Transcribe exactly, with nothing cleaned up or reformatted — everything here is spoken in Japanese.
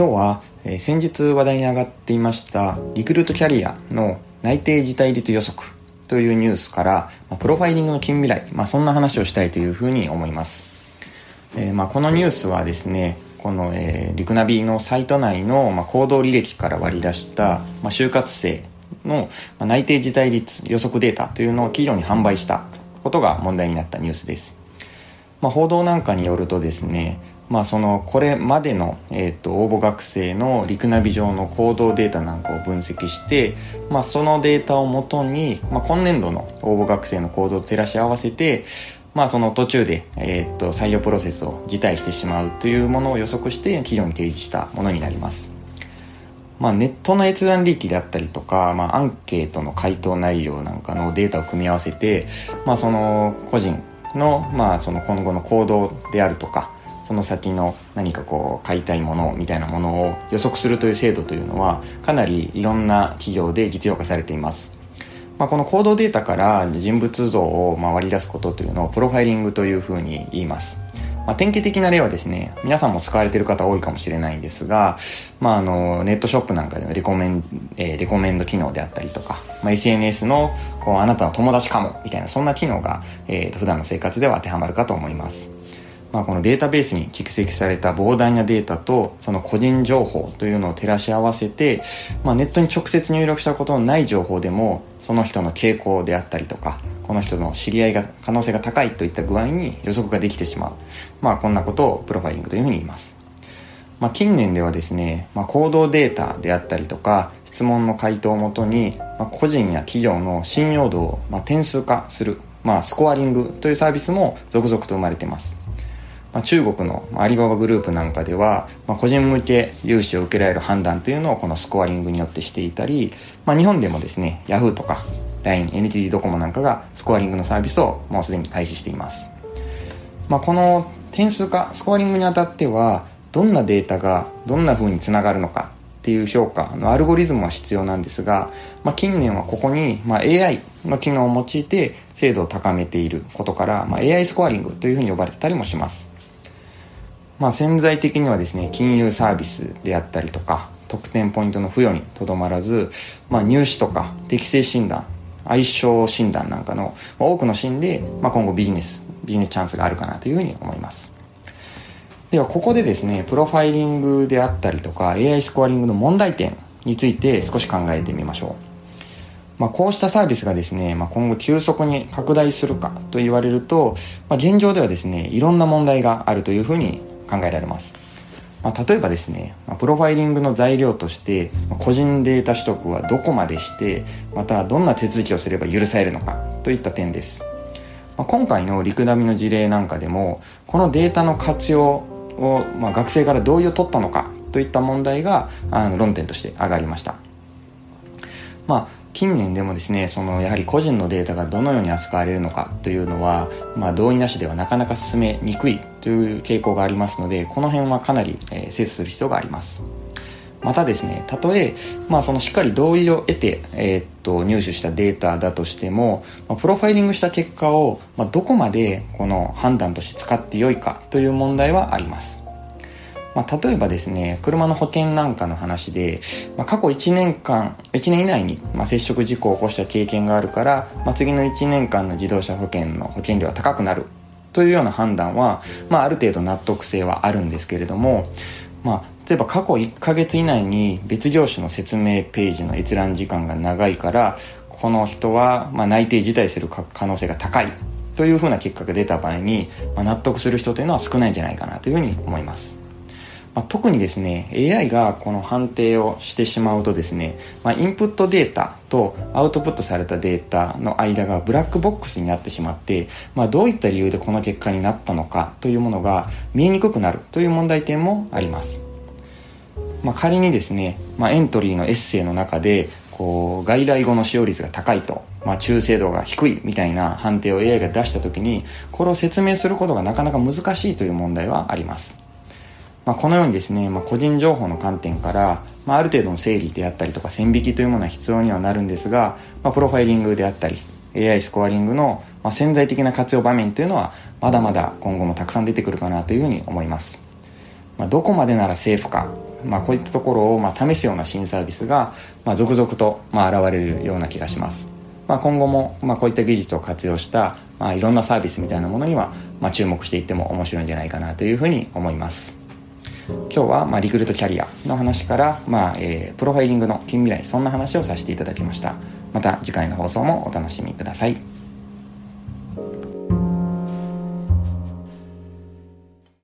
今日は、えー、先日話題に上がっていましたリクルートキャリアの内定辞退率予測というニュースから、まあ、プロファイリングの近未来、まあ、そんな話をしたいというふうに思います、えーまあ、このニュースはですねこの、えー、リクナビのサイト内の、まあ、行動履歴から割り出した、まあ、就活生の、まあ、内定辞退率予測データというのを企業に販売したことが問題になったニュースです、まあ、報道なんかによるとですねまあ、そのこれまでの、えー、と応募学生のリクナビ上の行動データなんかを分析して、まあ、そのデータをもとに、まあ、今年度の応募学生の行動を照らし合わせて、まあ、その途中で、えー、と採用プロセスを辞退してしまうというものを予測して企業に提示したものになります、まあ、ネットの閲覧履歴だったりとか、まあ、アンケートの回答内容なんかのデータを組み合わせて、まあ、その個人の、まあ、その今後の行動であるとかその先の何かこう買いたいものみたいなものを予測するという制度というのはかなりいろんな企業で実用化されています、まあ、この行動データから人物像を割り出すことというのをプロファイリングというふうに言います、まあ、典型的な例はですね皆さんも使われている方多いかもしれないんですが、まあ、あのネットショップなんかでのレコメン、えー、レコメンド機能であったりとか、まあ、エスエヌエス のこうあなたの友達かもみたいなそんな機能が、えー、普段の生活では当てはまるかと思いますまあ、このデータベースに蓄積された膨大なデータとその個人情報というのを照らし合わせて、まあ、ネットに直接入力したことのない情報でもその人の傾向であったりとかこの人の知り合いが可能性が高いといった具合に予測ができてしまう、まあ、こんなことをプロファイリングというふうに言います、まあ、近年ではですね、まあ、行動データであったりとか質問の回答をもとに、まあ、個人や企業の信用度をまあ点数化する、まあ、スコアリングというサービスも続々と生まれています中国のアリババグループなんかでは個人向け融資を受けられる判断というのをこのスコアリングによってしていたり、まあ、日本でもですね Yahoo とか ライン、エヌティーティー ドコモなんかがスコアリングのサービスをもうすでに開始しています、まあ、この点数化スコアリングにあたってはどんなデータがどんな風につながるのかっていう評価のアルゴリズムは必要なんですが、まあ、近年はここに、まあ、エーアイ の機能を用いて精度を高めていることから、まあ、エーアイ スコアリングというふうに呼ばれてたりもしますまあ、潜在的にはですね金融サービスであったりとか特典ポイントの付与にとどまらず、まあ、入試とか適性診断相性診断なんかの多くのシーンで、まあ、今後ビジネスビジネスチャンスがあるかなというふうに思いますではここでですねプロファイリングであったりとか エーアイ スコアリングの問題点について少し考えてみましょうまあ、こうしたサービスがですね、まあ、今後急速に拡大するかと言われると、まあ、現状ではですねいろんな問題があるというふうに考えられます、まあ、例えばですねプロファイリングの材料として個人データ取得はどこまでしてまたどんな手続きをすれば許されるのかといった点です、まあ、今回のリクナビの事例なんかでもこのデータの活用を、まあ、学生から同意を取ったのかといった問題があの論点として上がりました、まあ近年でもですねそのやはり個人のデータがどのように扱われるのかというのは、まあ、同意なしではなかなか進めにくいという傾向がありますのでこの辺はかなり、えー、精査する必要がありますまたですねたとえ、まあ、そのしっかり同意を得て、えー、っと入手したデータだとしても、まあ、プロファイリングした結果を、まあ、どこまでこの判断として使ってよいかという問題はありますまあ、例えばですね車の保険なんかの話で、まあ、過去いちねんかんいちねん以内に、まあ、接触事故を起こした経験があるから、まあ、次のいちねんかんの自動車保険の保険料は高くなるというような判断は、まあ、ある程度納得性はあるんですけれども、まあ、例えば過去いっかげつ以内に別業種の説明ページの閲覧時間が長いからこの人はまあ内定辞退する可能性が高いというふうな結果が出た場合に、まあ、納得する人というのは少ないんじゃないかなというふうに思いますまあ、特にですね エーアイ がこの判定をしてしまうとですね、まあ、インプットデータとアウトプットされたデータの間がブラックボックスになってしまって、まあ、どういった理由でこの結果になったのかというものが見えにくくなるという問題点もあります、まあ、仮にですね、まあ、エントリーのエッセイの中でこう外来語の使用率が高いと、まあ、中性度が低いみたいな判定を エーアイ が出したときにこれを説明することがなかなか難しいという問題はありますまあ、このようにですね、まあ、個人情報の観点から、まあ、ある程度の整理であったりとか線引きというものは必要にはなるんですが、まあ、プロファイリングであったり エーアイ スコアリングの、まあ、潜在的な活用場面というのはまだまだ今後もたくさん出てくるかなというふうに思います、まあ、どこまでならセーフかまあ、こういったところをまあ試すような新サービスがまあ続々とまあ現れるような気がします。まあ、今後もまあこういった技術を活用したまあいろんなサービスみたいなものにはまあ注目していっても面白いんじゃないかなというふうに思います。今日はまあリクルートキャリアの話からまあえプロファイリングの近未来、そんな話をさせていただきました。また次回の放送もお楽しみください。